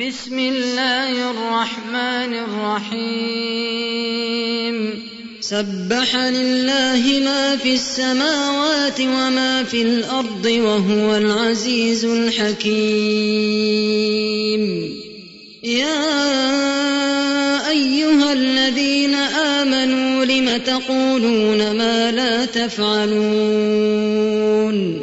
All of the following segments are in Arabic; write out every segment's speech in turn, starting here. بسم الله الرحمن الرحيم سبح لله ما في السماوات وما في الأرض وهو العزيز الحكيم يا أيها الذين آمنوا لم تقولون ما لا تفعلون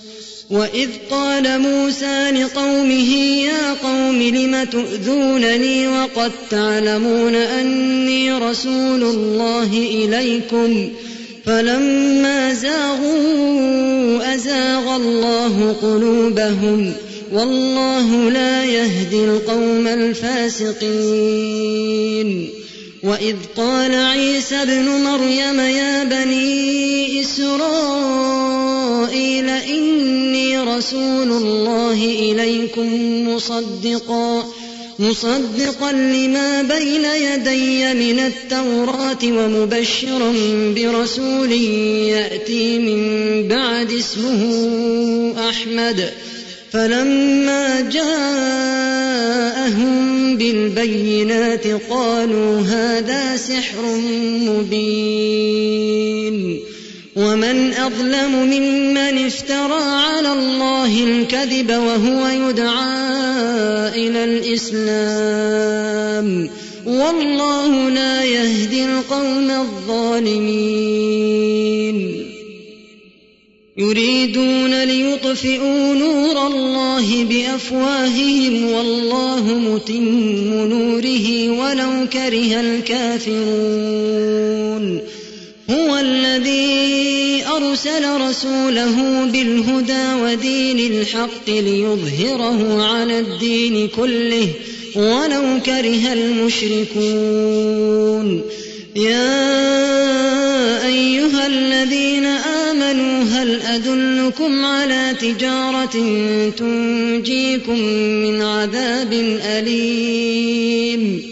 وإذ قال موسى لقومه يا قوم لم تؤذونني وقد تعلمون أني رسول الله إليكم فلما زاغوا أزاغ الله قلوبهم والله لا يهدي القوم الفاسقين وإذ قال عيسى ابن مريم يا بني إسرائيل إني رسول الله إليكم مصدقا لما بين يدي من التوراة ومبشرا برسول يأتي من بعد اسمه أحمد فلما جاءهم بالبينات قالوا هذا سحر مبين ومن أظلم ممن افترى على الله الكذب وهو يدعى إلى الإسلام والله لا يهدي القوم الظالمين يريدون ليطفئوا نور الله بأفواههم والله متم نوره ولو كره الكافرون هو الذي أرسل رسوله بالهدى ودين الحق ليظهره على الدين كله ولو كره المشركون يا أيها الذين آمنوا هل أدلكم على تجارة تنجيكم من عذاب أليم